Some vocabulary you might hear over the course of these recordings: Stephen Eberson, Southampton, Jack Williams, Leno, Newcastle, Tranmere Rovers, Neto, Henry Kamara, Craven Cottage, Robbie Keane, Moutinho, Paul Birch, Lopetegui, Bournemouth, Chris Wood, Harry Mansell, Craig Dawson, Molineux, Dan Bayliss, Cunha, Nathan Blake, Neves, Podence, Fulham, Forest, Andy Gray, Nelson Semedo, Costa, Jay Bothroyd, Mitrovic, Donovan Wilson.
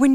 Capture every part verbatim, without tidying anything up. When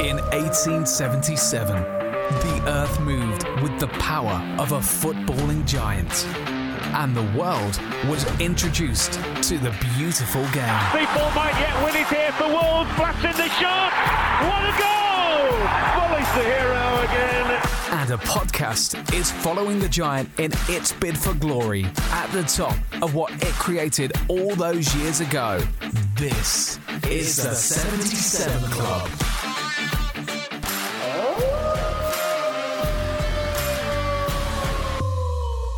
In eighteen seventy-seven, the earth moved with the power of a footballing giant, and the world was introduced to the beautiful game. People might yet win it here for Wolves, blasting the shot. What a goal! Fulham's the hero again. And a podcast is following the giant in its bid for glory at the top of what it created all those years ago. This is the seventy-seven Club.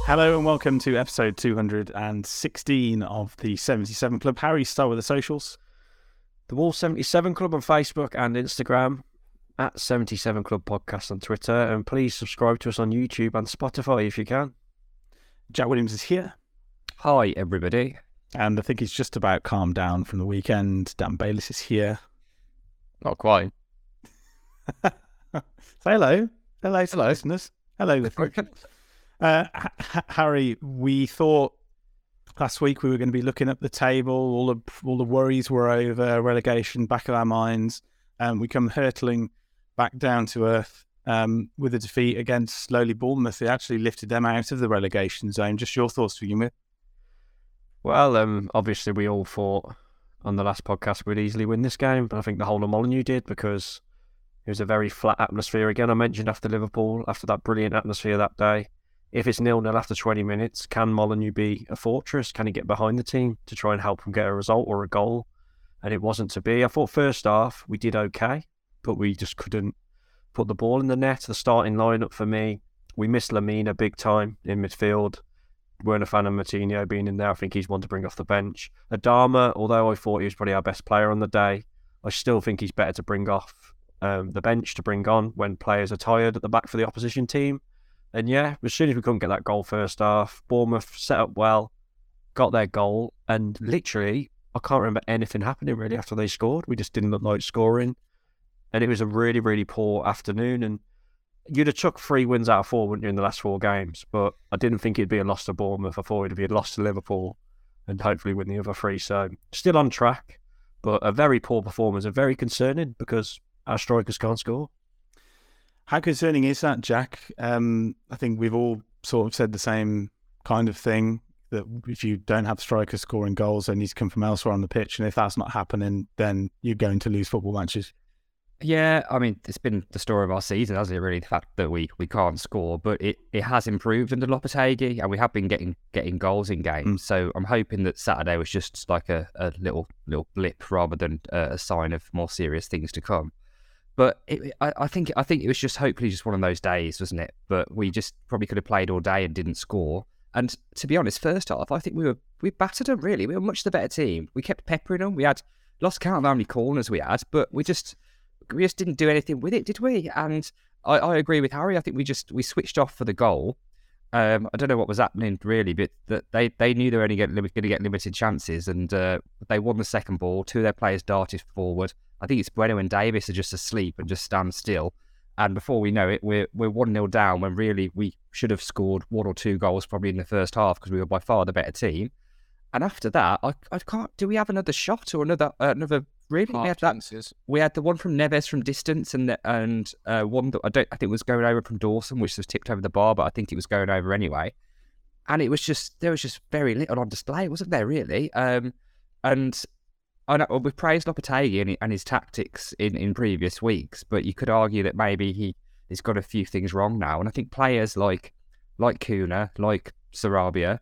Hello and welcome to episode two hundred sixteen of the seventy-seven Club. Harry, start with the socials. The Wolves seventy-seven Club on Facebook and Instagram, at seventy-seven Club Podcast on Twitter, and please subscribe to us on YouTube and Spotify if you can. Jack Williams is here. Hi, everybody. And I think he's just about calmed down from the weekend. Dan Bayliss is here. Not quite. Say hello. Hello to listeners. Hello, listeners. Uh, H- Harry, we thought last week we were going to be looking up the table. All the all the worries were over, relegation back of our minds, and we come hurtling back down to earth um, with a defeat against lowly Bournemouth. It actually lifted them out of the relegation zone. Just your thoughts, for you, mate? Well, um, obviously we all thought on the last podcast we'd easily win this game, but I think the whole of Molineux did, because it was a very flat atmosphere again. I mentioned after Liverpool, after that brilliant atmosphere that day. If it's nil-nil after twenty minutes, can Molineux be a fortress? Can he get behind the team to try and help them get a result or a goal? And it wasn't to be. I thought first half we did okay, but we just couldn't put the ball in the net. The starting lineup for me, we missed Lemina big time in midfield. Weren't a fan of Moutinho being in there. I think he's one to bring off the bench. Adama, although I thought he was probably our best player on the day, I still think he's better to bring off um, the bench, to bring on when players are tired at the back for the opposition team. And yeah, as soon as we couldn't get that goal first half, Bournemouth set up well, got their goal, and literally, I can't remember anything happening really after they scored. We just didn't look like scoring. And it was a really, really poor afternoon. And you'd have took three wins out of four, wouldn't you, in the last four games? But I didn't think it'd be a loss to Bournemouth. I thought it'd be a loss to Liverpool and hopefully win the other three. So still on track, but a very poor performance and very concerning because our strikers can't score. How concerning is that, Jack? Um, I think we've all sort of said the same kind of thing, that if you don't have strikers scoring goals, they need to come from elsewhere on the pitch. And if that's not happening, then you're going to lose football matches. Yeah, I mean, it's been the story of our season, hasn't it, really? The fact that we, we can't score, but it, it has improved under Lopetegui and we have been getting getting goals in games. Mm. So I'm hoping that Saturday was just like a, a little little blip rather than a, a sign of more serious things to come. But it, I, I think I think it was just hopefully just one of those days, wasn't it? But we just probably could have played all day and didn't score. And to be honest, first half, I think we were we battered them, really. We were much the better team. We kept peppering them. We had lost count of how many corners we had, but we just we just didn't do anything with it, did we? And I, I agree with Harry. I think we just we switched off for the goal. Um, I don't know what was happening really, but that they, they knew they were only going to get limited chances, and uh, they won the second ball. Two of their players darted forward. I think it's Bueno and Davis are just asleep and just stand still. And before we know it, we're we're one nil down when really we should have scored one or two goals probably in the first half because we were by far the better team. And after that, I I can't. Do we have another shot or another uh, another really? We had, that, we had the one from Neves from distance, and the, and uh, one that I don't I think was going over from Dawson, which was tipped over the bar, but I think it was going over anyway. and it was just, there was just very little on display, wasn't there, really? Um, and I know we praised Lopetegui and, and his tactics in, in previous weeks, but you could argue that maybe he, he's got a few things wrong now. And I think players like like Cunha, like Sarabia,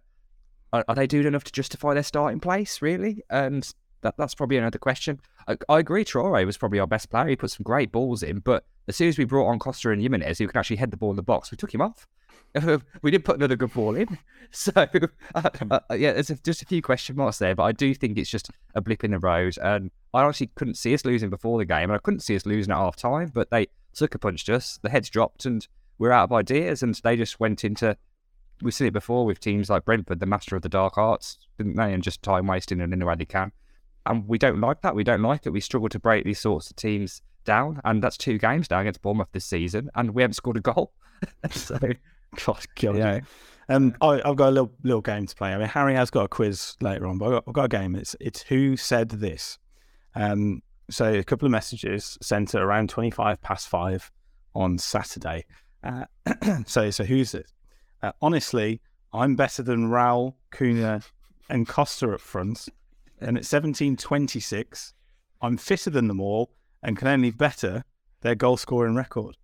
are, are they doing enough to justify their starting place, really? And that that's probably another question. I, I agree, Traoré was probably our best player. He put some great balls in, but as soon as we brought on Costa and Jiménez, who can actually head the ball in the box, we took him off. We didn't put another good ball in. So, uh, uh, yeah, there's a, just a few question marks there, but I do think it's just a blip in the road. And I honestly couldn't see us losing before the game, and I couldn't see us losing at half-time, but they sucker-punched us, the heads dropped, and we're out of ideas, and they just went into... We've seen it before with teams like Brentford, the master of the dark arts, didn't they? And just time-wasting and in the way they can. And we don't like that. We don't like it. We struggle to break these sorts of teams down, and that's two games now against Bournemouth this season, and we haven't scored a goal. So, God, God, yeah. Um, I, I've got a little little game to play. I mean, Harry has got a quiz later on, but I've got, I've got a game. It's it's who said this. Um, so a couple of messages sent at around twenty-five past five on Saturday. Uh, so so who's it? Uh, honestly, I'm better than Raul, Cunha, and Costa up front. And at seventeen twenty-six, I'm fitter than them all and can only better their goal-scoring record.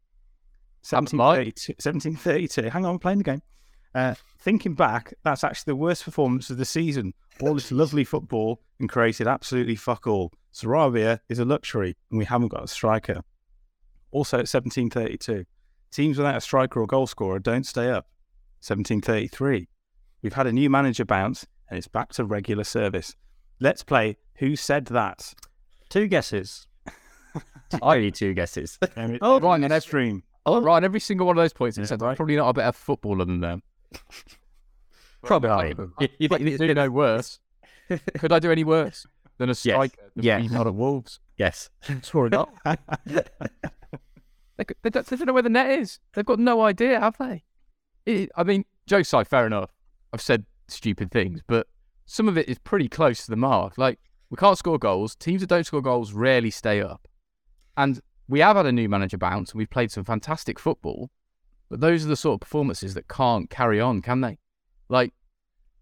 seventeen thirty-two. Hang on, I'm playing the game. Uh, thinking back, that's actually the worst performance of the season. All this lovely football and created absolutely fuck all. Sarabia is a luxury and we haven't got a striker. Also at seventeen thirty-two, teams without a striker or goal-scorer don't stay up. seventeen thirty-three, we've had a new manager bounce and it's back to regular service. Let's play Who Said That? Two guesses. I need two guesses. Um, oh, Ryan, an extreme. Oh, Ryan, every single one of those points, yeah, except right. I'm probably not a better footballer than them. Probably. You, you think you do no worse? Could I do any worse than a striker? Yeah. Not at Wolves. Yes. Sure not. they, they, don't, they don't know where the net is. They've got no idea, have they? It, I mean, joke's aside, fair enough. I've said stupid things, but some of it is pretty close to the mark. Like, we can't score goals. Teams that don't score goals rarely stay up. And we have had a new manager bounce, and we've played some fantastic football. But those are the sort of performances that can't carry on, can they? Like,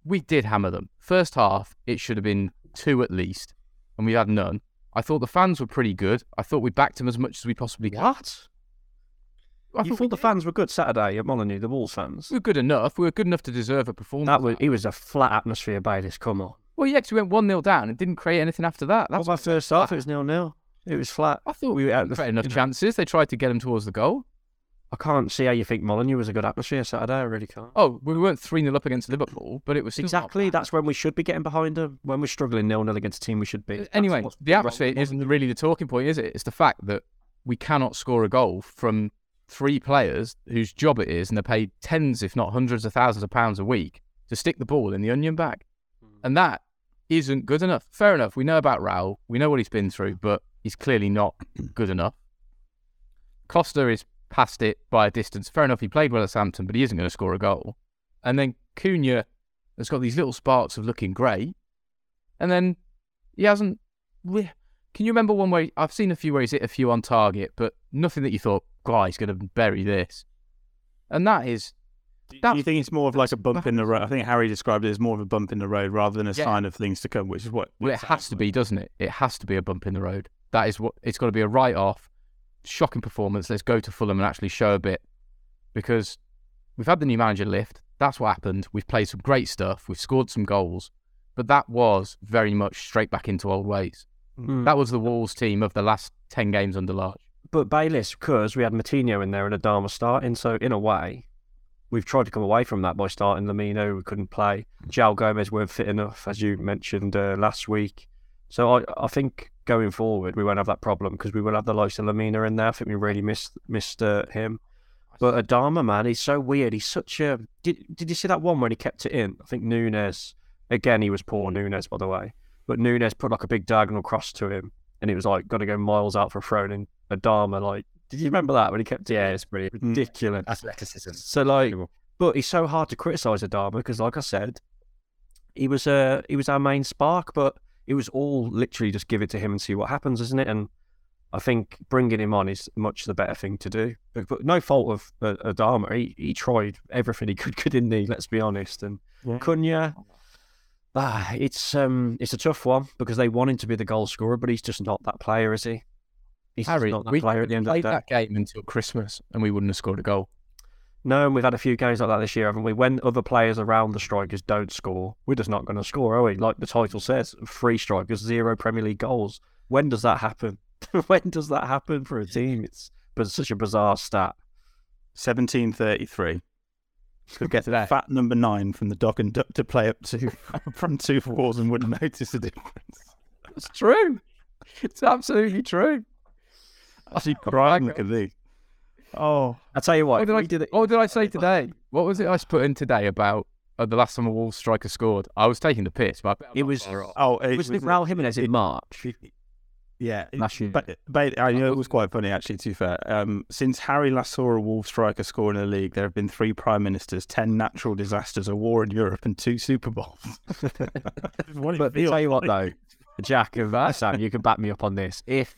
we did hammer them. First half, it should have been two at least, and we had none. I thought the fans were pretty good. I thought we backed them as much as we possibly could. What? I you thought the did. fans were good Saturday at Molineux, the Wolves fans? We were good enough. We were good enough to deserve a performance. That was, it was a flat atmosphere by this, come on. Well, yeah, because we went one nil down and didn't create anything after that. That was well, my first half. It was nil nil. It was flat. I thought we were out enough know. chances. They tried to get them towards the goal. I can't see how you think Molineux was a good atmosphere Saturday. I really can't. Oh, we weren't three nil up against Liverpool, but it was exactly. That's when we should be getting behind them. When we're struggling nil nil against a team we should be. Anyway, the atmosphere isn't really the talking point, is it? It's the fact that we cannot score a goal from three players whose job it is, and they're paid tens if not hundreds of thousands of pounds a week to stick the ball in the onion bag, and that isn't good enough. Fair enough, we know about Raul, we know what he's been through, but he's clearly not good enough. Costa is past it by a distance. Fair enough, he played well at Southampton, but he isn't going to score a goal. And then Cunha has got these little sparks of looking great, and then he hasn't. Can you remember one where I've seen a few where he's hit a few on target, but nothing that you thought, God, he's going to bury this? And that is... Do you think it's more of like a bump in the road? I think Harry described it as more of a bump in the road rather than a yeah. sign of things to come, which is what... Well, it has to be, doesn't it? It has to be a bump in the road. That is what... It's got to be a write-off. Shocking performance. Let's go to Fulham and actually show a bit. Because we've had the new manager lift. That's what happened. We've played some great stuff. We've scored some goals. But that was very much straight back into old ways. Mm. That was the Wolves team of the last ten games under Large. But Bayliss, because we had Moutinho in there and Adama starting, so in a way, we've tried to come away from that by starting Lemina, who couldn't play. João Gomes weren't fit enough, as you mentioned uh, last week. So I, I think going forward, we won't have that problem because we will have the likes of Lemina in there. I think we really missed missed uh, him. But Adama, man, he's so weird. He's such a... Did, did you see that one when he kept it in? I think Nunes, again, he was poor Nunes, by the way. But Nunes put like a big diagonal cross to him, and it was like got to go miles out for throwing in Adama. Like, did you remember that when he kept? Yeah, it's pretty ridiculous athleticism. So like, but he's so hard to criticise Adama because, like I said, he was uh, he was our main spark, but it was all literally just give it to him and see what happens, isn't it? And I think bringing him on is much the better thing to do. But no fault of uh, Adama. He, he tried everything he could, couldn't he? Let's be honest. And yeah. Cunha, ah, it's um, it's a tough one because they want him to be the goal scorer, but he's just not that player, is he? He's Harry, not that we player at the end of the day. We played that game until Christmas and we wouldn't have scored a goal. No, and we've had a few games like that this year, haven't we? When other players around the strikers don't score, we're just not going to score, are we? Like the title says, three strikers, zero Premier League goals. When does that happen? When does that happen for a team? It's such a bizarre stat. seventeen thirty-three. Could get that fat number nine from the dog and duck to play up to from two fours and wouldn't notice the difference. It's true. It's absolutely true. I see crying. Look at these. Oh, I tell you what. What did, I, did it, what did I say today? What was it I put in today about uh, the last time a Wolves striker scored? I was taking the piss, but it was oh, it, it was, was Raul it, Jiménez in it, March. It, yeah, last year. But, but I know it was quite funny actually. To be fair, um, since Harry last saw a Wolves striker score in the league, there have been three prime ministers, ten natural disasters, a war in Europe, and two Super Bowls. But I tell you what, though, Jack and Sam, you can back me up on this. If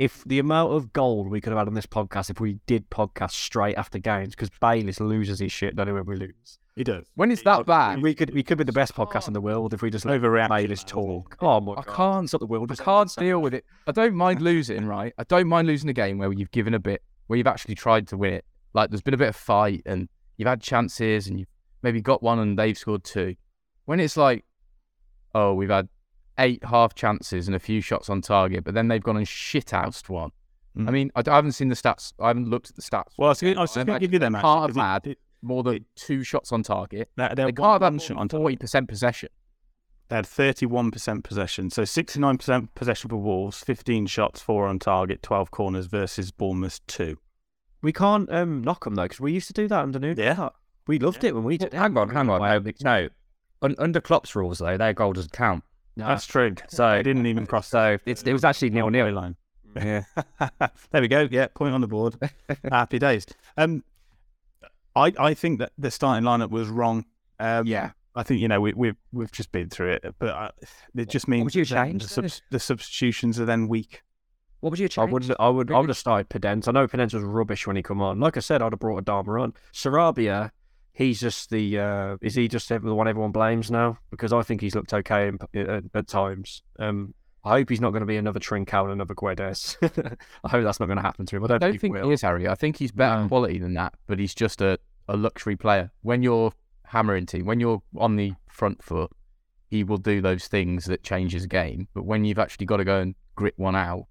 If the amount of gold we could have had on this podcast if we did podcast straight after games, because Bayliss loses his shit, don't he, when we lose? He does. When it's that bad, we could we could be the best podcast oh, in the world if we just let Bayliss talk. Oh my I God. Can't, it's not the world. I can't deal with it. I don't mind losing, right? I don't mind losing a game where you've given a bit, where you've actually tried to win it. Like, there's been a bit of fight and you've had chances and you've maybe got one and they've scored two. When it's like, oh, we've had eight half chances and a few shots on target, but then they've gone and shit-housed one. Mm. I mean, I, I haven't seen the stats. I haven't looked at the stats. Well, I was going to give you them, actually. Can't have had it, it, more than it, two shots on target. That, they can't have had forty percent possession. They had thirty-one percent possession. So sixty-nine percent possession for Wolves, fifteen shots, four on target, twelve corners versus Bournemouth two. We can't um, knock them, though, because we used to do that under Nunes. Yeah. We loved yeah. it when we did well, Hang on, hang on. No, no. Un- under Klopp's rules, though, their goal doesn't count. No. That's true. So it didn't even cross. So it's, it was actually nil-nil line. Yeah. There we go. Yeah, point on the board. Happy days. Um, I I think that the starting lineup was wrong. Um, yeah. I think you know we we've we've just been through it, but I, it just means what would you change? The, sub, the substitutions are then weak. What would you change? I would I would really? I would have started Podence. I know Podence was rubbish when he come on. Like I said, I'd have brought Adama on. Sarabia. He's just the, uh, is he just the one everyone blames now? Because I think he's looked okay in, uh, at times. Um, I hope he's not going to be another Trincao and another Guedes. I hope that's not going to happen to him. I don't, I don't think, think he, he is, Harry. I think he's better no. quality than that, but he's just a, a luxury player. When you're hammering team, when you're on the front foot, he will do those things that change his game. But when you've actually got to go and grit one out,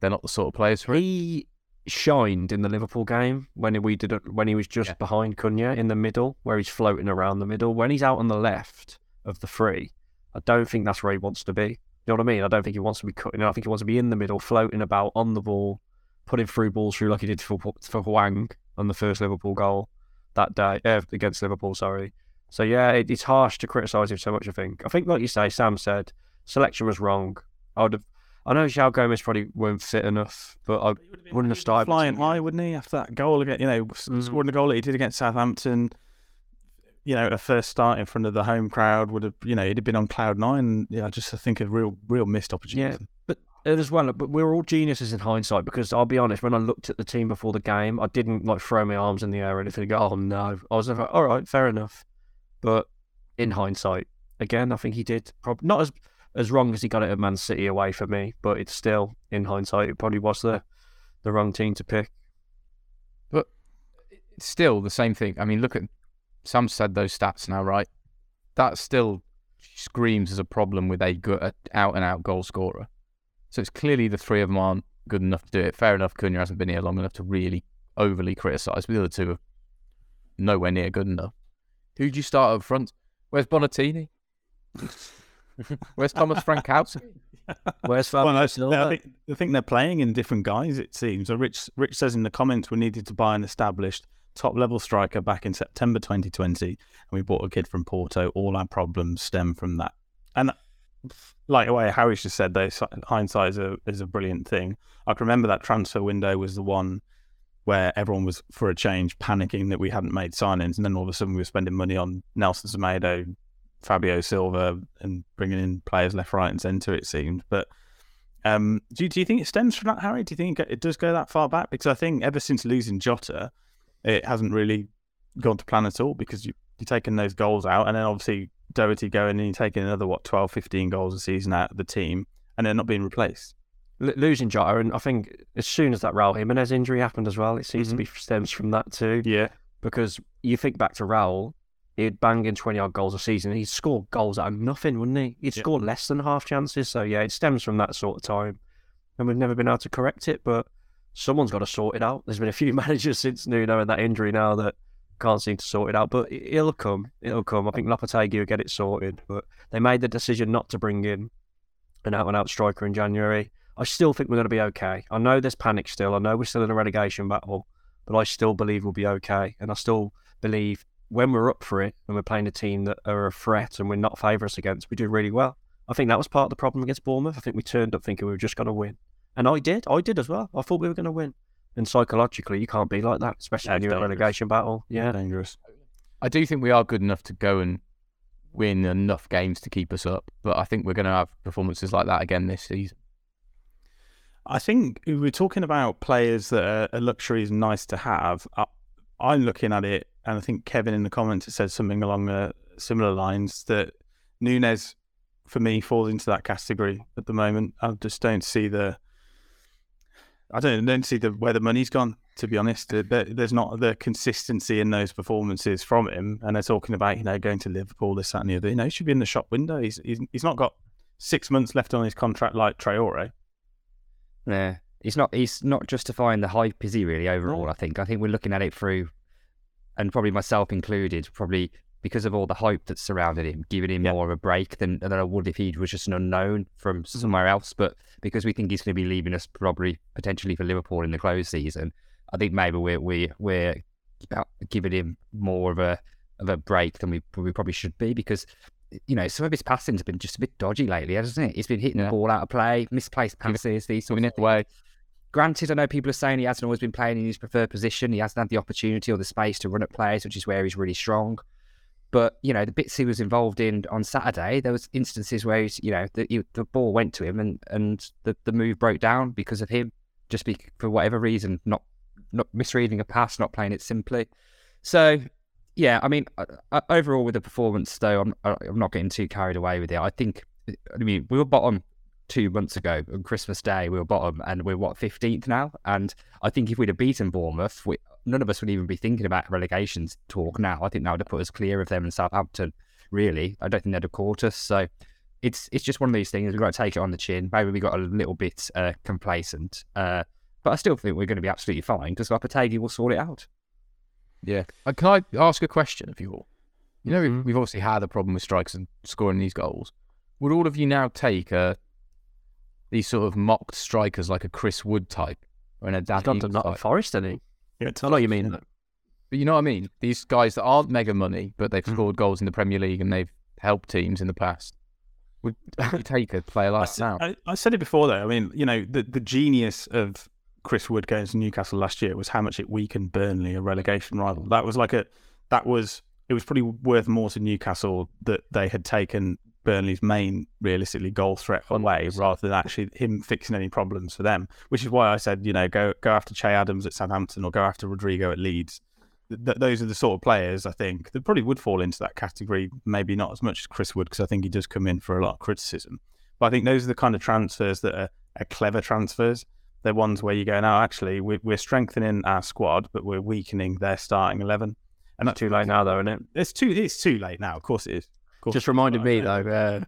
they're not the sort of players for he... it. Shined in the Liverpool game when we did it, when he was just yeah. behind Cunha in the middle, where he's floating around the middle. When he's out on the left of the three, I don't think that's where he wants to be. You know what I mean? I don't think he wants to be cutting. I think he wants to be in the middle, floating about on the ball, putting through balls through like he did for for Huang on the first Liverpool goal that day uh, against Liverpool. Sorry. So yeah, it, it's harsh to criticise him so much. I think. I think, like you say, Sam said, selection was wrong. I would have. I know João Gomes probably won't fit enough, but I wouldn't have started. Flying high, wouldn't he? After that goal, again, you know, mm. scoring the goal that he did against Southampton, you know, a first start in front of the home crowd would have, you know, he'd have been on cloud nine. Yeah, just I think a real, real missed opportunity. Yeah, but as well, but we're all geniuses in hindsight because I'll be honest, when I looked at the team before the game, I didn't like throw my arms in the air or anything and go, oh no. I was like, all right, fair enough. But in hindsight, again, I think he did probably not as. As wrong as he got it at Man City away for me, but it's still, in hindsight, it probably was the, the wrong team to pick. But it's still the same thing. I mean, look at, Sam said those stats now, right? That still screams as a problem with a good, out-and-out goal scorer. So it's clearly the three of them aren't good enough to do it. Fair enough, Cunha hasn't been here long enough to really overly criticise, but the other two are nowhere near good enough. Who'd you start up front? Where's Bonatini? Where's Thomas Frankowski? Where's Fabio Silva? Well, I, I think they're playing in different guys, it seems. So Rich Rich says in the comments, we needed to buy an established top-level striker back in September twenty twenty, and we bought a kid from Porto. All our problems stem from that. And like the way Harry's just said, though, hindsight is a, is a brilliant thing. I can remember that transfer window was the one where everyone was, for a change, panicking that we hadn't made signings, and then all of a sudden we were spending money on Nelson Semedo, Fabio Silva, and bringing in players left, right and centre, it seemed. But Um, do, do you think it stems from that, Harry? Do you think it does go that far back? Because I think ever since losing Jota, it hasn't really gone to plan at all, because you, you're taking those goals out, and then obviously Doherty going and you're taking another, what, twelve, fifteen goals a season out of the team, and they're not being replaced. L- losing Jota, and I think as soon as that Raul Jiménez injury happened as well, it seems mm-hmm. to be stems from that too. Yeah. Because you think back to Raul, he'd bang in twenty-odd goals a season. He'd score goals out of nothing, wouldn't he? He'd yeah. score less than half chances. So, yeah, it stems from that sort of time. And we've never been able to correct it, but someone's got to sort it out. There's been a few managers since Nuno and that injury now that can't seem to sort it out, but it'll come. It'll come. I think Lopetegui will get it sorted. But they made the decision not to bring in an out-and-out striker in January. I still think we're going to be okay. I know there's panic still. I know we're still in a relegation battle, but I still believe we'll be okay. And I still believe when we're up for it and we're playing a team that are a threat and we're not favourites against, we do really well. I think that was part of the problem against Bournemouth. I think we turned up thinking we were just going to win. And I did. I did as well. I thought we were going to win. And psychologically, you can't be like that, especially when you're in a relegation battle. Yeah, dangerous. I do think we are good enough to go and win enough games to keep us up. But I think we're going to have performances like that again this season. I think we're talking about players that are luxuries and nice to have. I'm looking at it, and I think Kevin in the comments has said something along the similar lines, that Nunes, for me, falls into that category at the moment. I just don't see the... I don't, don't see the where the money's gone, to be honest. There's not the consistency in those performances from him. And they're talking about, you know, going to Liverpool, this, that and the other. You know, he should be in the shop window. He's he's, he's not got six months left on his contract like Traoré. Yeah, he's not he's not justifying the hype, is he, really, overall, no. I think. I think we're looking at it through, and probably myself included, probably because of all the hype that surrounded him, giving him yeah. more of a break than, than I would if he was just an unknown from somewhere else. But because we think he's going to be leaving us probably potentially for Liverpool in the close season, I think maybe we're, we're, we're giving him more of a of a break than we, we probably should be, because... You know, some of his passing's been just a bit dodgy lately, hasn't it? He's been hitting yeah. the ball out of play, misplaced passes, these sort of things. Way. Granted, I know people are saying he hasn't always been playing in his preferred position. He hasn't had the opportunity or the space to run at players, which is where he's really strong. But, you know, the bits he was involved in on Saturday, there was instances where, he's, you know, the, he, the ball went to him and, and the, the move broke down because of him, just be, for whatever reason, not, not misreading a pass, not playing it simply. So... Yeah, I mean, overall with the performance, though, I'm I'm not getting too carried away with it. I think, I mean, we were bottom two months ago on Christmas Day. We were bottom, and we're what fifteenth now. And I think if we'd have beaten Bournemouth, we, none of us would even be thinking about relegations talk now. I think that would have put us clear of them and Southampton. Really, I don't think they'd have caught us. So it's it's just one of these things. We've got to take it on the chin. Maybe we got a little bit uh, complacent, uh, but I still think we're going to be absolutely fine because Lopetegui will sort it out. Yeah. Can I ask a question of you all? You know, mm-hmm. we've obviously had a problem with strikers and scoring these goals. Would all of you now take a, these sort of mocked strikers like a Chris Wood type? Or an Adama Traoré? He's done that at Forest, hasn't he? Yeah, I know what you mean. But you know what I mean? These guys that aren't mega money, but they've mm-hmm. scored goals in the Premier League and they've helped teams in the past. Would you take a player like that now? I, I said it before, though. I mean, you know, the, the genius of... Chris Wood going to Newcastle last year was how much it weakened Burnley, a relegation rival. That was like a, that was, it was probably worth more to Newcastle that they had taken Burnley's main, realistically, goal threat away rather than actually him fixing any problems for them, which is why I said, you know, go go after Che Adams at Southampton or go after Rodrigo at Leeds. Th- those are the sort of players, I think, that probably would fall into that category, maybe not as much as Chris Wood, because I think he does come in for a lot of criticism. But I think those are the kind of transfers that are, are clever transfers. They're ones where you go, no, actually, we're strengthening our squad, but we're weakening their starting eleven. And that's too late now, though, isn't it? It's too, it's too late now. Of course it is. Course Just reminded me, though. Uh,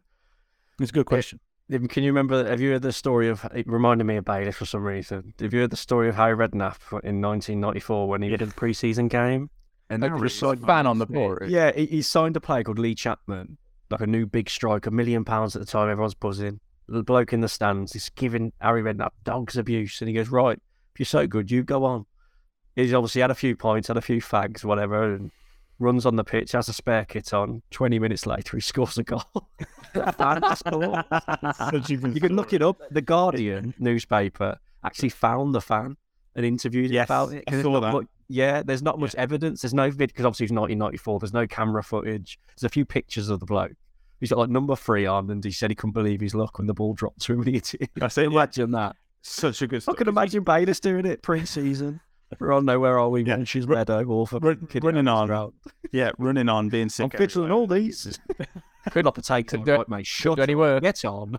it's a good question. If, can you remember, have you heard the story of, it reminded me of Bayless for some reason. Have you heard the story of Harry Redknapp in nineteen ninety-four when he did a preseason game? And there was a ban on the board. Yeah, he, he signed a player called Lee Chapman, like a new big strike, a million pounds at the time, everyone's buzzing. The bloke in the stands is giving Harry Redknapp dog's abuse, and he goes, right, if you're so good, you go on. He's obviously had a few points, had a few fags, whatever, and runs on the pitch, has a spare kit on. twenty minutes later, he scores a goal. You can look it up. The Guardian newspaper actually found the fan and interviewed yes, him about it. I saw that. Much, yeah, there's not much yeah. evidence. There's no vid, because obviously it's nineteen ninety-four. There's no camera footage. There's a few pictures of the bloke. he's got like number three on, and he said he couldn't believe his luck when the ball dropped to him. I say, imagine yeah. that. Such a good story. I can imagine Bayless doing it pre-season. We're on now, where are we? Yeah. She's red over all for Run, running on. Route. Yeah, running on, being sick. I'm fiddling all these. Could not partake to right, mate. Shut any work. Get on.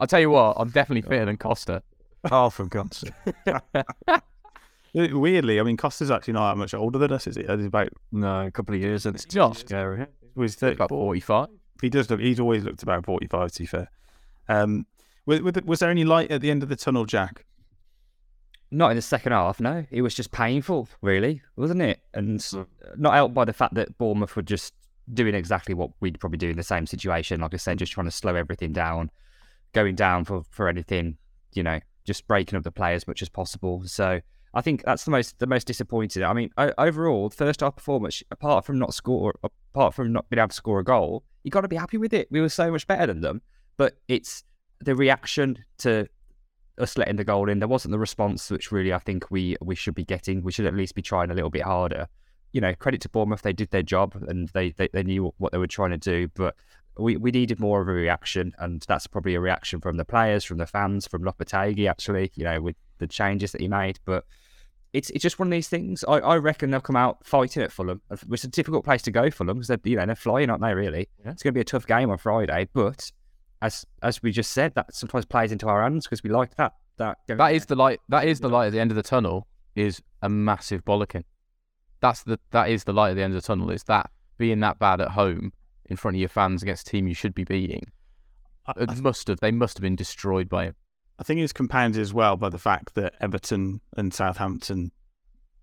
I'll tell you what, I'm definitely God. fitter than Costa. Oh, for God's sake. Weirdly, I mean, Costa's actually not that much older than us, is he? He's about no, a couple of years. And it's not scary. He's about forty-five. He does look, he's always looked about forty-five, to be fair. Um, was, was there any light at the end of the tunnel, Jack? Not in the second half, no. It was just painful, really, wasn't it? And not helped by the fact that Bournemouth were just doing exactly what we'd probably do in the same situation. Like I said, just trying to slow everything down, going down for, for anything, you know, just breaking up the play as much as possible. So I think that's the most the most disappointing. I mean, overall, first half performance, apart from not score, apart from not being able to score a goal, you got to be happy with it. We were so much better than them, but it's the reaction to us letting the goal in. There wasn't the response, which really I think we we should be getting. We should at least be trying a little bit harder. You know, credit to Bournemouth, they did their job and they they, they knew what they were trying to do, but we, we needed more of a reaction, and that's probably a reaction from the players, from the fans, from Lopetegui, actually, you know, with the changes that he made. But it's it's just one of these things. I, I reckon they'll come out fighting at Fulham. It's a difficult place to go, Fulham, because they're, you know, they're flying, aren't they, really? Yeah. It's going to be a tough game on Friday, but as as we just said, that sometimes plays into our hands because we like that. That, that is the light That is the light at the end of the tunnel is a massive bollocking. That's the, that is the light at the end of the tunnel. It's that being that bad at home in front of your fans against a team you should be beating. I, I, it must have, they must have been destroyed by it. I think it's compounded as well by the fact that Everton and Southampton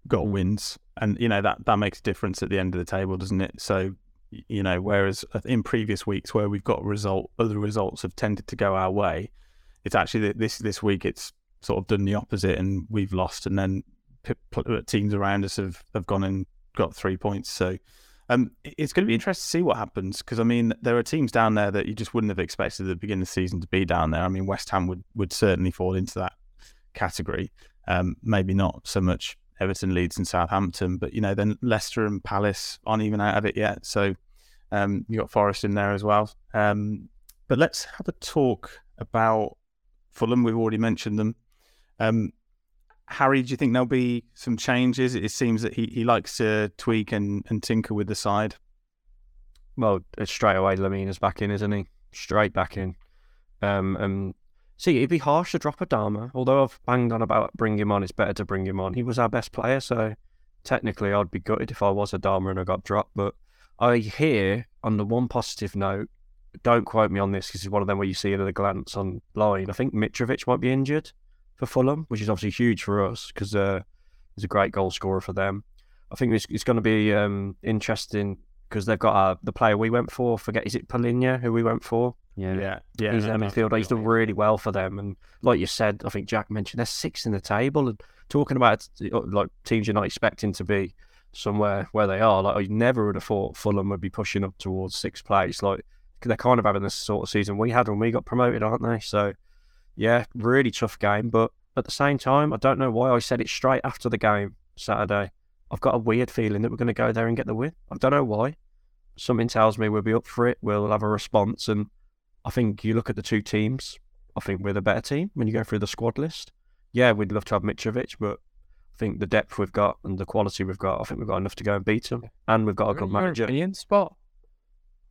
got wins, and you know that, that makes a difference at the end of the table, doesn't it? So you know, whereas in previous weeks where we've got result, other results have tended to go our way. It's actually this this week it's sort of done the opposite, and we've lost, and then teams around us have, have gone and got three points. So um, it's going to be interesting to see what happens, because I mean there are teams down there that you just wouldn't have expected at the beginning of the season to be down there. I mean West Ham would, would certainly fall into that category. Um, maybe not so much Everton, Leeds and Southampton, but you know then Leicester and Palace aren't even out of it yet. So um, you got Forest in there as well. Um, but let's have a talk about Fulham. We've already mentioned them. Um, Harry, do you think there'll be some changes? It seems that he, he likes to tweak and, and tinker with the side. Well, straight away, Lemina's back in, isn't he? Straight back in. Um, um, see, it'd be harsh to drop Adama. Although I've banged on about bring him on, it's better to bring him on. He was our best player, so technically I'd be gutted if I was Adama and I got dropped. But I hear, on the one positive note, don't quote me on this because it's one of them where you see it at a glance online, I think Mitrovic might be injured for Fulham, which is obviously huge for us because uh, he's a great goal scorer for them. I think it's, it's going to be um, interesting because they've got our, the player we went for, forget, is it Polina who we went for? Yeah, yeah, yeah. He's yeah, a midfielder. He's done really well for them, and like you said, I think Jack mentioned they're sixth in the table, and talking about like teams you're not expecting to be somewhere where they are, like I never would have thought Fulham would be pushing up towards sixth place. Like they're kind of having this sort of season we had when we got promoted, aren't they? So yeah, really tough game, but at the same time, I don't know why I said it straight after the game Saturday. I've got a weird feeling that we're going to go there and get the win. I don't know why. Something tells me we'll be up for it. We'll have a response, and I think you look at the two teams, I think we're the better team when you go through the squad list. Yeah, we'd love to have Mitrovic, but I think the depth we've got and the quality we've got, I think we've got enough to go and beat them, and we've got a good manager. In spot.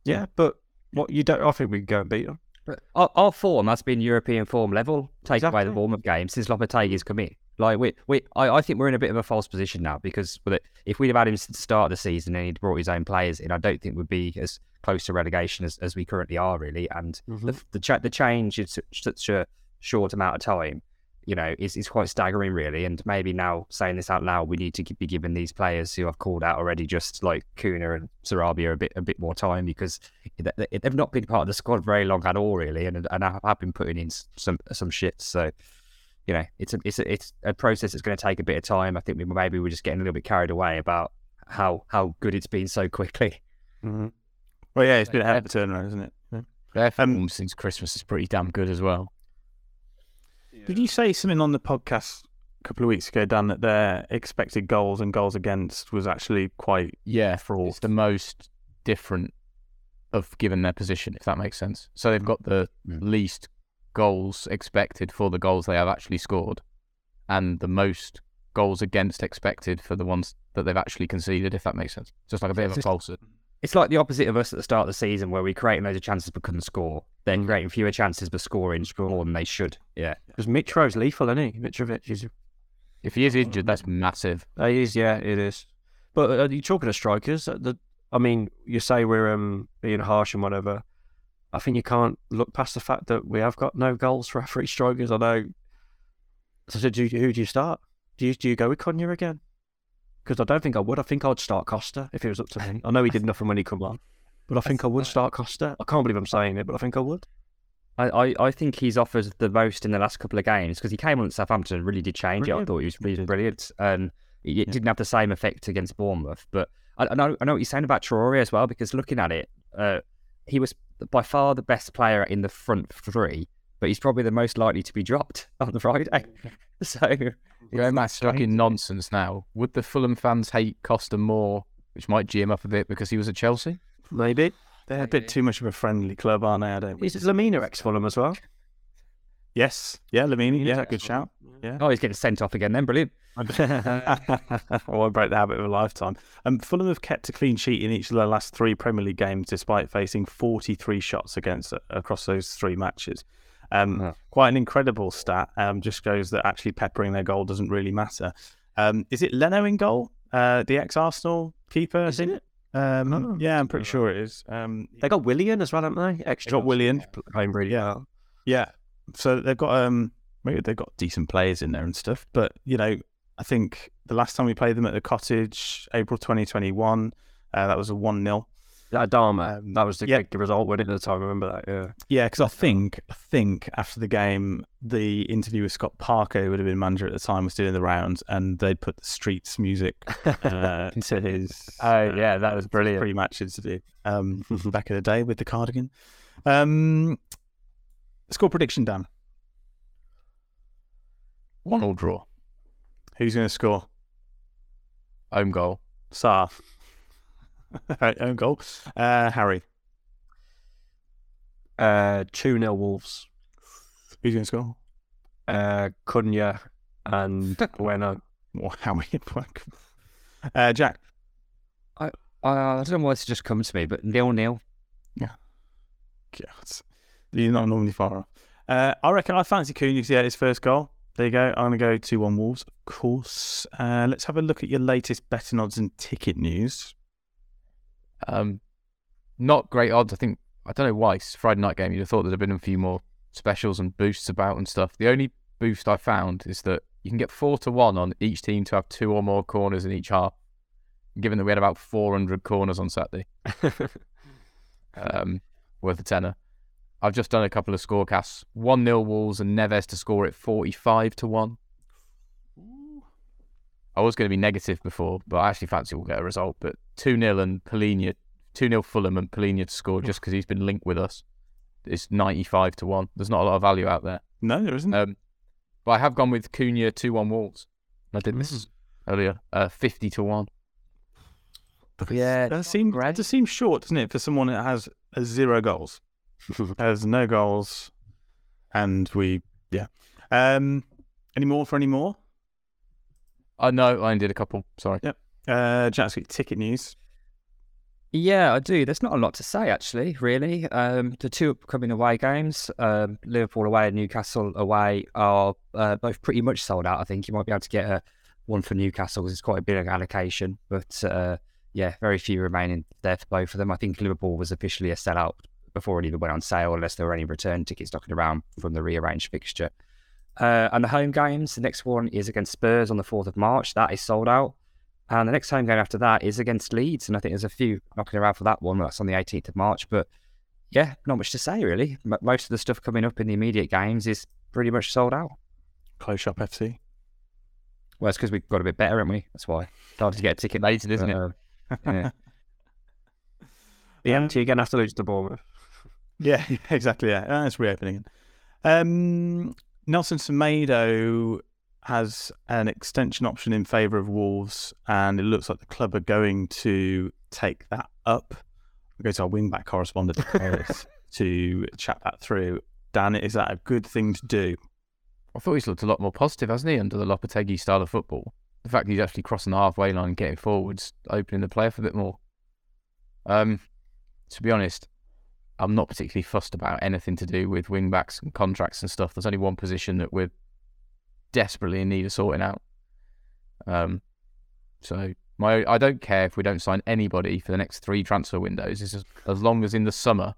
Yeah, but what you don't, I think we can go and beat them. But our, our form has been European form level, take exactly. away the Bournemouth game, since Lopetegui's come in. Like we, we, I, I think we're in a bit of a false position now, because if we'd have had him since the start of the season and he'd brought his own players in, I don't think we'd be as close to relegation as, as we currently are, really. And mm-hmm. the the, cha- the change in such, such a short amount of time, you know, is, is quite staggering, really. And maybe now, saying this out loud, we need to be giving these players who I've called out already, just like Cunha and Sarabia, a bit a bit more time, because they've not been part of the squad very long at all, really, and and I have been putting in some some shit. So, you know, it's a it's a, it's a process that's going to take a bit of time. I think we, maybe we're just getting a little bit carried away about how how good it's been so quickly. Mm-hmm. Well, yeah, it's been a hell of a turnaround, isn't it? Yeah. Their form um, since Christmas is pretty damn good as well. Did you say something on the podcast a couple of weeks ago, Dan, that their expected goals and goals against was actually quite yeah, fraught? It's the most different of given their position, if that makes sense. So they've got the yeah. least goals expected for the goals they have actually scored, and the most goals against expected for the ones that they've actually conceded, if that makes sense. Just like a bit it's of a just, falsehood. It's like the opposite of us at the start of the season, where we create loads of chances but couldn't score. They're mm. creating fewer chances but scoring more than they should. Yeah. Because Mitro's lethal, isn't he? Mitrovic is... If he is injured, that's massive. He is, yeah, it is. But uh, you're talking to strikers. The, I mean, you say we're um, being harsh and whatever. I think you can't look past the fact that we have got no goals for our free strikers. I know. So do, who do you start? Do you, do you go with Cunha again? Because I don't think I would. I think I'd start Costa if it was up to me. I know he did nothing when he come on, but I think I would start Costa. I can't believe I'm saying it, but I think I would. I, I, I think he's offered the most in the last couple of games, because he came on at Southampton and really did change brilliant. it. I thought he was really brilliant. Um, it yeah. didn't have the same effect against Bournemouth. But I, I know I know what you're saying about Traoré as well, because looking at it, uh, he was by far the best player in the front three, but he's probably the most likely to be dropped on the Friday. So you're talking nonsense now. Would the Fulham fans hate Costa more, which might G him up a bit because he was at Chelsea? Maybe. They're a bit too much of a friendly club, aren't they? I don't. Is Lemina ex-Fulham as well? Yes. Yeah, Lemina. Yeah, good shout. Yeah. Oh, he's getting sent off again then. Brilliant. I won't break the habit of a lifetime. Um, Fulham have kept a clean sheet in each of their last three Premier League games, despite facing forty-three shots against across those three matches. Um, oh. Quite an incredible stat. Um, just goes that actually peppering their goal doesn't really matter. Um, is it Leno in goal? Uh, the ex-Arsenal keeper, isn't it? Um, oh, yeah, I'm pretty sure it is. Um, they got Willian as well, haven't they? Extra. They got Willian. Yeah. Really yeah. yeah. So they've got um, maybe they've got decent players in there and stuff. But you know, I think the last time we played them at the Cottage, April twenty twenty-one, uh, that was a one nil. Adama, um, that was the yeah. quick result, wasn't it, at the time? I remember that. Yeah. Yeah, because I think I think after the game, the interview with Scott Parker, who would have been manager at the time, was doing the rounds, and they'd put the Streets music uh, into his. Oh uh, yeah, that was brilliant. Pretty much interview um, back in the day with the cardigan. Um, score prediction, Dan. One all draw. Who's going to score? Own goal. Sarr. Own goal. Uh, Harry. Uh, two nil Wolves. Who's going to score? Uh, Cunha and Bueno. How many? Uh, Jack. I, I I don't know why it's just come to me, but nil nil. Yeah. God. You're not normally far off. Uh, I reckon I fancy Cunha because he had his first goal. There you go. I'm going to go two one Wolves, of course. Uh, let's have a look at your latest betting odds and ticket news. Um, not great odds. I think I don't know why it's a Friday night game. You'd have thought there'd have been a few more specials and boosts about and stuff. The only boost I found is that you can get four to one on each team to have two or more corners in each half. Given that we had about four hundred corners on Saturday, um, worth a tenner. I've just done a couple of scorecasts. One nil Wolves and Neves to score at forty-five to one. I was going to be negative before, but I actually fancy we'll get a result. But two nil and Polina, two nil Fulham and Polina to score just because he's been linked with us. It's ninety-five to one. There's not a lot of value out there. No, there isn't. Um, but I have gone with Cunha two one Wolves. I did this mm. earlier. Uh, fifty to one. Yeah. That seems, that seems short, doesn't it, for someone that has zero goals? Has no goals. And we, yeah. Um, any more for any more? Uh, no, I only did a couple. Sorry. Yep. Uh, Jack's got ticket news. Yeah, I do. There's not a lot to say, actually, really. Um, the two upcoming away games, um, Liverpool away and Newcastle away, are uh, both pretty much sold out, I think. You might be able to get a, one for Newcastle because it's quite a big allocation. But, uh, yeah, very few remaining there for both of them. I think Liverpool was officially a sellout before it even went on sale, unless there were any return tickets knocking around from the rearranged fixture. Uh, and the home games, the next one is against Spurs on the fourth of March. That is sold out. And the next home game after that is against Leeds. And I think there's a few knocking around for that one. That's on the eighteenth of March. But yeah, not much to say, really. M- most of the stuff coming up in the immediate games is pretty much sold out. Close Shop F C. Well, it's because we got a bit better, haven't we? That's why. It's hard to get a ticket later, isn't uh, it? Yeah. The um, M T again has to lose the ball. Yeah, exactly. Yeah, it's reopening. Um... Nelson Semedo has an extension option in favour of Wolves, and it looks like the club are going to take that up. we go to our wingback correspondent Paris to chat that through. Dan, is that a good thing to do? I thought he's looked a lot more positive, hasn't he, under the Lopetegui style of football? The fact that he's actually crossing the halfway line and getting forwards, opening the play up a bit more. Um, to be honest, I'm not particularly fussed about anything to do with wing-backs and contracts and stuff. There's only one position that we're desperately in need of sorting out. Um, so my I don't care if we don't sign anybody for the next three transfer windows. It's just, as long as in the summer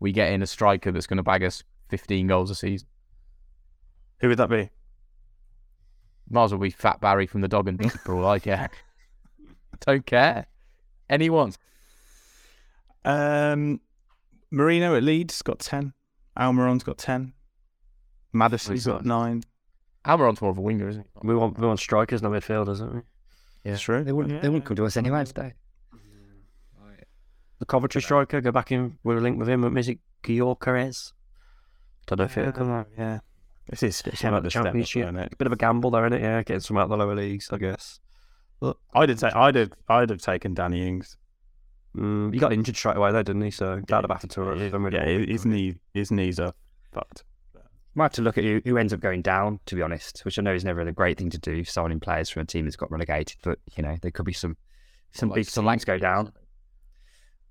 we get in a striker that's going to bag us fifteen goals a season. Who would that be? Might as well be Fat Barry from the Dog and Deep for all I care. Don't care. Anyone. Um, Marino at Leeds got ten. Almiron's got ten. Maddison's got nine. Almiron's more of a winger, isn't he? We want we want strikers, not midfielders, don't we? Yeah, it's true. They wouldn't yeah. they wouldn't come to us anyway today. Yeah. Oh, yeah. The Coventry yeah. striker, go back in. We were linked with him at Music Guiorcares. Don't know if it'll come out. Yeah. This is it's about the championship. Step up, bit of a gamble there, isn't it? Yeah, getting some out of the lower leagues, I guess. Look, I'd have, ta- I'd have, I'd have taken Danny Ings. Mm, he got injured straight away, though, didn't he? So yeah, that'd have happened to him. Really yeah, his, his knee, his knees are fucked. Might have to look at who, who ends up going down, to be honest. Which I know is never a great thing to do, signing players from a team that's got relegated. But you know, there could be some, some well, big, like some legs go down.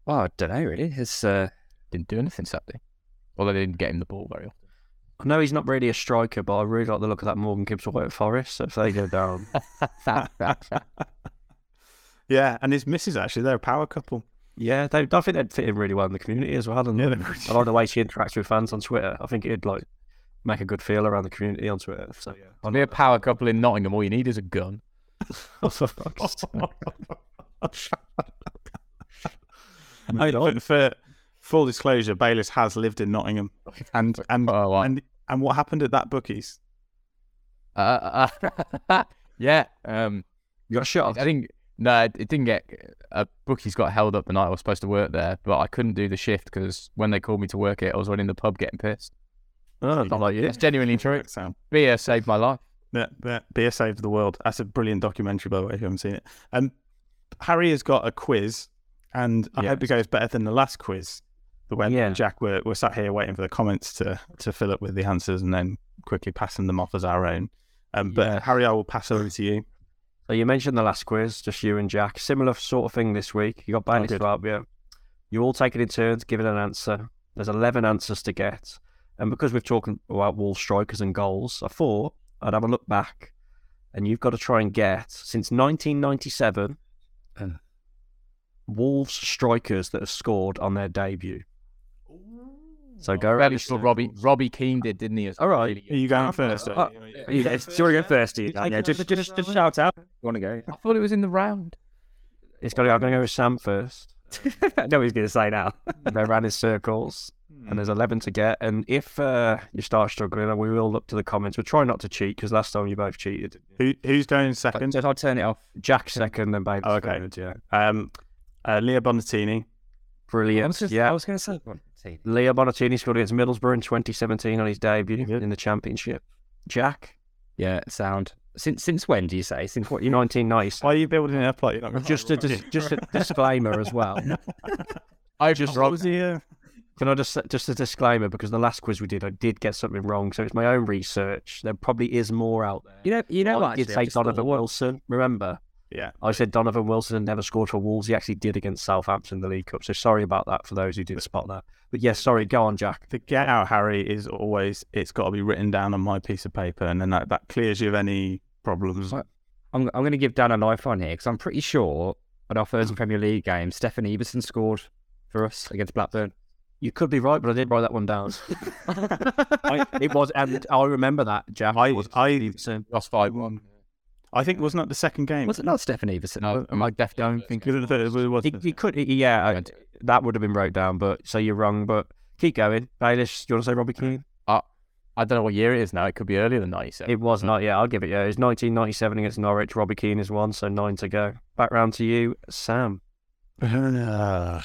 Well, I don't know really. It's uh, didn't do anything Saturday. Although they didn't get him the ball very often. I know he's not really a striker, but I really like the look of that Morgan Gibbs away at Forest. So if they go down, yeah, and his missus actually, they're a power couple. Yeah, they, I think they'd fit in really well in the community as well. And yeah, I like the way she interacts with fans on Twitter. I think it'd like make a good feel around the community on Twitter. So yeah, to be a power couple in Nottingham, all you need is a gun. Oh, for fuck's sake. I don't fit. Full disclosure, Bayliss has lived in Nottingham, and and oh, wow. and, and what happened at that bookies? Uh, uh, yeah, um, you got shot. I think no, it didn't get. A bookies got held up the night I was supposed to work there, but I couldn't do the shift because when they called me to work it, I was already in the pub getting pissed. Oh, not like you. That's genuinely true. Beer saved my life. Yeah, yeah, beer saved the world. That's a brilliant documentary, by the way. If you haven't seen it, um, Harry has got a quiz, and I yes. hope it goes better than the last quiz. When yeah. Jack were, were sat here waiting for the comments to, to fill up with the answers and then quickly passing them off as our own. Um, but yeah. Harry, I will pass over to you. So you mentioned the last quiz, just you and Jack. Similar sort of thing this week. You got Bayliss Sarabia. You all take it in turns, give it an answer. There's eleven answers to get. And because we've talked about Wolves strikers and goals, I thought I'd have a look back. And you've got to try and get, since nineteen ninety-seven, uh. Wolves strikers that have scored on their debut. So go around. Right. Robbie Robbie Keane did, didn't he? All right. Really Are you going first? Do you want to go first? Yeah, just, just, just shout out. You want to go? I thought it was in the round. It's got to go. I'm going to go with Sam first. No, he's going to say now. They ran in circles, and there's eleven to get. And if uh, you start struggling, we will look to the comments. We'll try not to cheat because last time you both cheated. Who Who's going second? I'll turn it off. Jack second, and Babe. Oh, okay. Third, yeah. Um, uh, Leo Bonatini. Brilliant. I was just, yeah, I was going to say one. Leo Bonatini scored against Middlesbrough in twenty seventeen on his debut yeah. in the Championship. Jack? Yeah, sound. Since since when do you say? Since what? You're nineteen ninety. Why are you building it up like you're not just, right. a, just, just a disclaimer as well. I just wrong. Can I just just a disclaimer because the last quiz we did, I did get something wrong, so it's my own research. There probably is more out there. You know, you know what? I did say Donovan Wilson. Remember? Yeah, I said Donovan Wilson never scored for Wolves. He actually did against Southampton in the League Cup. So sorry about that for those who didn't spot that. But yes, yeah, sorry. Go on, Jack. The get out, Harry, is always it's got to be written down on my piece of paper, and then that, that clears you of any problems. I'm I'm going to give Dan a knife on here because I'm pretty sure at our first Premier League game, Stefan Iverson scored for us against Blackburn. You could be right, but I did write that one down. I, it was, and I remember that, Jack. I was I lost five one. I think wasn't that the second game? Was it not Stefan Iverson? No, I deaf don't think it was. He, he could, he, yeah, I, that would have been wrote down. But so you're wrong. But keep going, Bayliss. Do you want to say Robbie Keane? Uh, I don't know what year it is now. It could be earlier than ninety-seven. It was not. Yeah, I'll give it. Yeah, it was nineteen ninety-seven against Norwich. Robbie Keane is one, so nine to go. Back round to you, Sam. On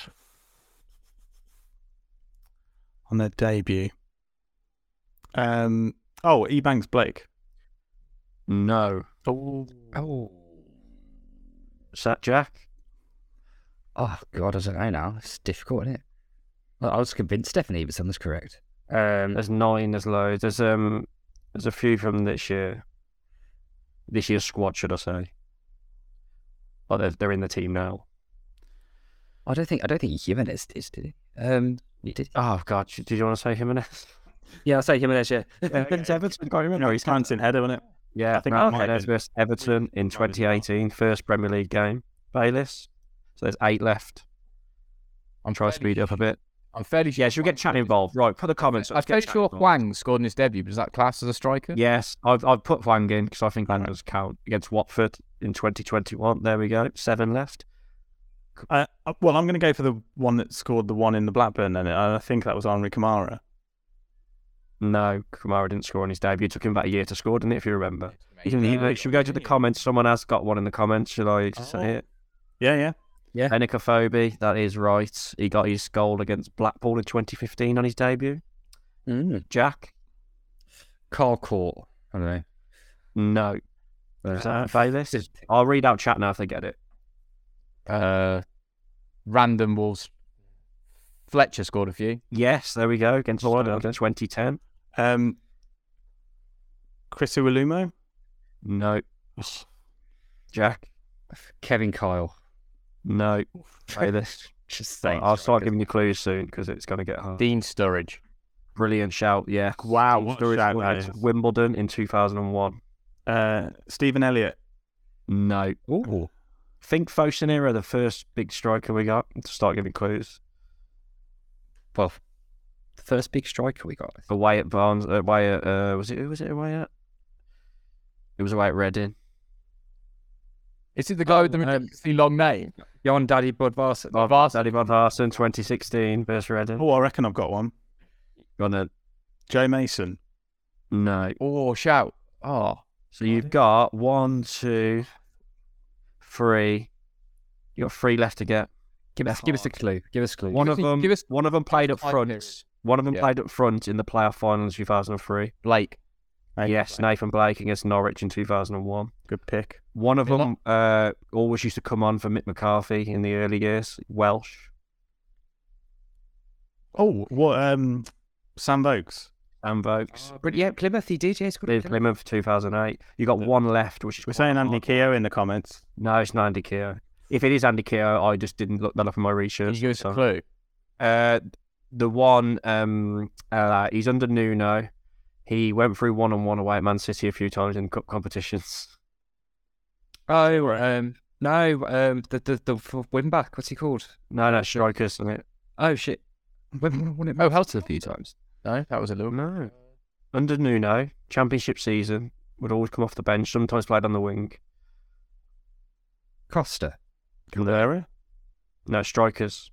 their debut. Um. Oh, Ebanks Blake. No. Oh. Oh. Is that Jack? Oh, God, I don't know now. It's difficult, isn't it? I was convinced Stephen Everson was correct. Um, there's nine, there's loads. There's um, there's a few from this year. This year's squad, should I say. But they're, they're in the team now. I don't think I don't think Jiménez is, did he? Um, did he? Oh, God, did you want to say Jiménez? Yeah, I'll say Jiménez, yeah. yeah okay. It's Everton, can't remember. No, he's Hanson header, isn't it? Yeah, I think oh, okay. versus Everton in twenty eighteen, first Premier League game. Bayliss. So there's eight left. I'm trying to speed it up a bit. I'm fairly sure. Yeah, should we get chat involved? Right, put the comments. I'm fairly sure Huang scored in his debut, but is that classed as a striker? Yes, I've I've put Huang in because I think that does count against Watford in twenty twenty-one. There we go, seven left. Uh, well, I'm going to go for the one that scored the one in the Blackburn, and I think that was Henry Kamara. No, Kamara didn't score in his debut. It took him about a year to score, didn't it, if you remember? Should we go to the comments? Someone has got one in the comments. Shall I oh. say it? Yeah, yeah. Yeah. Enicophobia, that is right. He got his goal against Blackpool in twenty fifteen on his debut. Mm. Jack? Carl Court. I don't know. No. Is that Bayliss? I'll read out chat now if they get it. Uh, Random Wolves. Fletcher scored a few. Yes, there we go. Against Florida in twenty ten. Um, Chris Uwalumo? No. Jack? Kevin Kyle. No, say this. Just saying. I'll start giving you clues soon because it's going to get hard. Dean Sturridge, brilliant shout! Yeah, wow, Dean what Sturridge shout at Wimbledon in two thousand and one. Uh, Stephen Elliott. No. Ooh. Think Fosunera, the first big striker we got. To start giving clues. Well, the first big striker we got away at Barnes. Away at uh, was it? Who was it away at? It was away at Reading. Is it the guy with the um, long name? Yon Daddy Budvarson. Budvarson. Daddy Budvarson, twenty sixteen, versus Reading. Oh, I reckon I've got one. Got a Joe Mason. No. Oh, shout. Oh. So God. You've got one, two, three. You got three left to get. Give us, give us a clue. Give us a clue. One give of them. Give us, one of them played up front. Minutes. One of them yeah. played up front in the playoff final in two thousand three. Blake. Nathan yes, Blake. Nathan Blake against Norwich in two thousand one. Good pick. One of They're them not... uh, always used to come on for Mick McCarthy in the early years. Welsh. Oh, what? Um, Sam Vokes. Sam Vokes. Uh, but yeah, Plymouth, he did. Yeah, it's Plymouth. Plymouth two thousand eight. You got yeah. one left, which is. We're saying Andy Keogh in the comments. No, it's not Andy Keogh. If it is Andy Keogh, I just didn't look that up in my research. Can you give us so. a clue? Uh, the one, um, uh, he's under Nuno. He went through one-on-one away at Man City a few times in cup competitions. Oh, um, no, um, the the the wingback. What's he called? No, no, striker, isn't it? Oh shit! Won it Mo Helton a few times. No, that was a little no. Under Nuno, championship season, would always come off the bench. Sometimes played on the wing. Costa, Caldera, no strikers.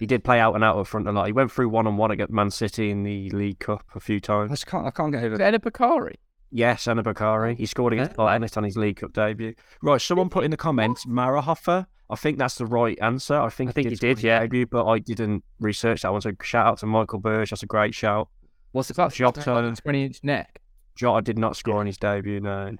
He did play out and out up front a lot. He went through one-on-one against Man City in the League Cup a few times. I just can't, I can't get over it. Enna Bakari? Yes, Enna Bakari. He scored against Palace on his League Cup debut. Right, someone put in the comments, Marahoffer. I think that's the right answer. I think, I think he did, did yeah. debut, but I didn't research that one. So shout-out to Michael Birch. That's a great shout. What's it about? Jota. twenty-inch neck. Jota did not score yeah. on his debut, no.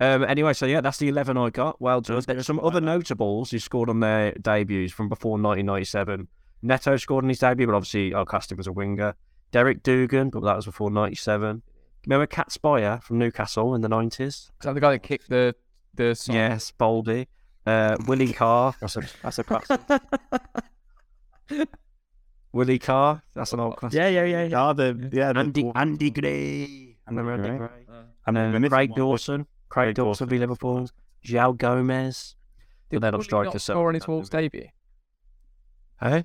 Um, anyway, so yeah, that's the eleven I got. Well done. There's some other notables who scored on their debuts from before nineteen ninety-seven. Neto scored on his debut, but obviously I cast him as a winger. Derek Dugan, but that was before ninety-seven. Remember Cat Spire from Newcastle in the nineties? Is that the guy that kicked the... the song? Yes, Boldy. Uh, Willie Carr. That's a, that's a classic. Willie Carr. That's an old classic. Yeah, yeah, yeah. yeah. Oh, the, yeah the, Andy, Andy Gray. Andy Gray. Andy Gray. Uh, and then Craig Dawson. Craig Dawson v Liverpool, João Gomes. Did Bully not score so, on his Wolves debut? Hey? Eh?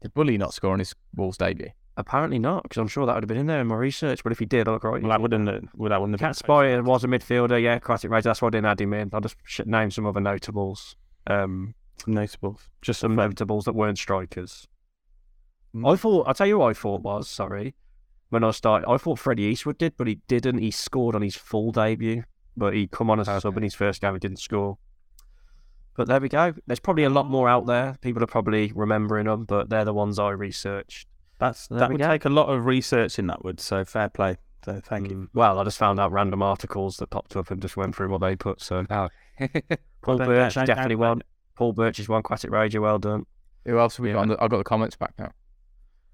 Did Bully not score on his Wolves debut? Apparently not, because I'm sure that would have been in there in my research, but if he did, I'll look right. Well, that wouldn't have... Cat Spire was a midfielder, yeah, classic race, that's why I didn't add him in. I'll just name some other notables. Um, notables? Just some notables that weren't strikers. Mm. I thought, I'll tell you what I thought was, sorry, when I started, I thought Freddie Eastwood did, but he didn't, he scored on his full debut. But he come on as a sub in his first game, he didn't score. But there we go. There's probably a lot more out there. People are probably remembering them, but they're the ones I researched. That's there That would go. Take a lot of research in that would, so fair play. So thank mm. you. Well, I just found out random articles that popped up and just went through what they put, so... Oh. Paul Birch, Birch definitely one. Paul Birch is one. Classic Rager, well done. Who else have we yeah. got? On the, I've got the comments back now.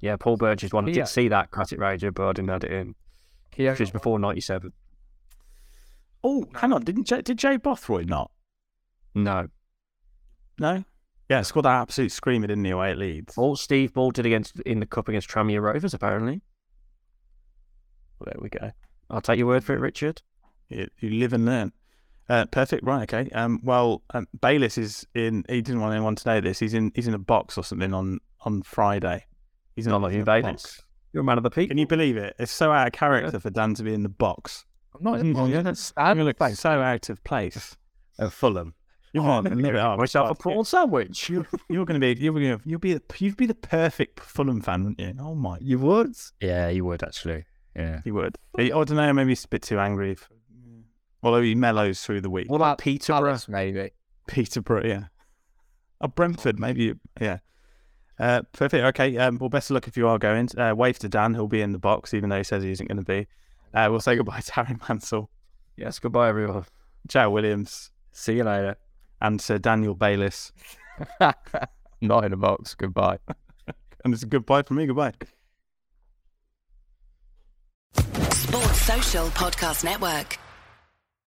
Yeah, Paul Birch is one. I yeah. did see that Classic Rager, but I didn't add it in. Yeah. Which was before ninety-seven. Oh, hang on. Didn't J- did Jay Bothroyd not? No. No? Yeah, scored that absolute screamer, didn't he, away at Leeds? All Steve Ball did against in the Cup against Tranmere Rovers, apparently. Well, there we go. I'll take your word for it, Richard. You, you live and learn. Uh, perfect, right, okay. Um, well, um, Bayliss is in, he didn't want anyone to know this, he's in He's in a box or something on, on Friday. He's not like you, Bayliss. You're a man of the people. Can you believe it? It's so out of character yeah. for Dan to be in the box. I'm not in the box. Yeah, that's I'm going to look so out of place at Fulham. You want to have myself a prawn sandwich. You're, you're going to be, you're going to, you'll be, you'd be the perfect Fulham fan, wouldn't you? Oh my, you would. Yeah, you would actually. Yeah, you would. I don't know. Maybe he's a bit too angry. Although he mellows through the week. What about Peterborough? Palace, maybe Peterborough. Yeah. Or Brentford, maybe. Yeah. Uh, perfect. Okay. Um, well, best of luck if you are going. Uh, wave to Dan. He'll be in the box, even though he says he isn't going to be. Uh, we'll say goodbye to Harry Mansell. Yes. Goodbye, everyone. Ciao, Williams. See you later. And Sir Daniel Bayliss. Not in a box. Goodbye. And it's a goodbye from me. Goodbye. Sports Social Podcast Network.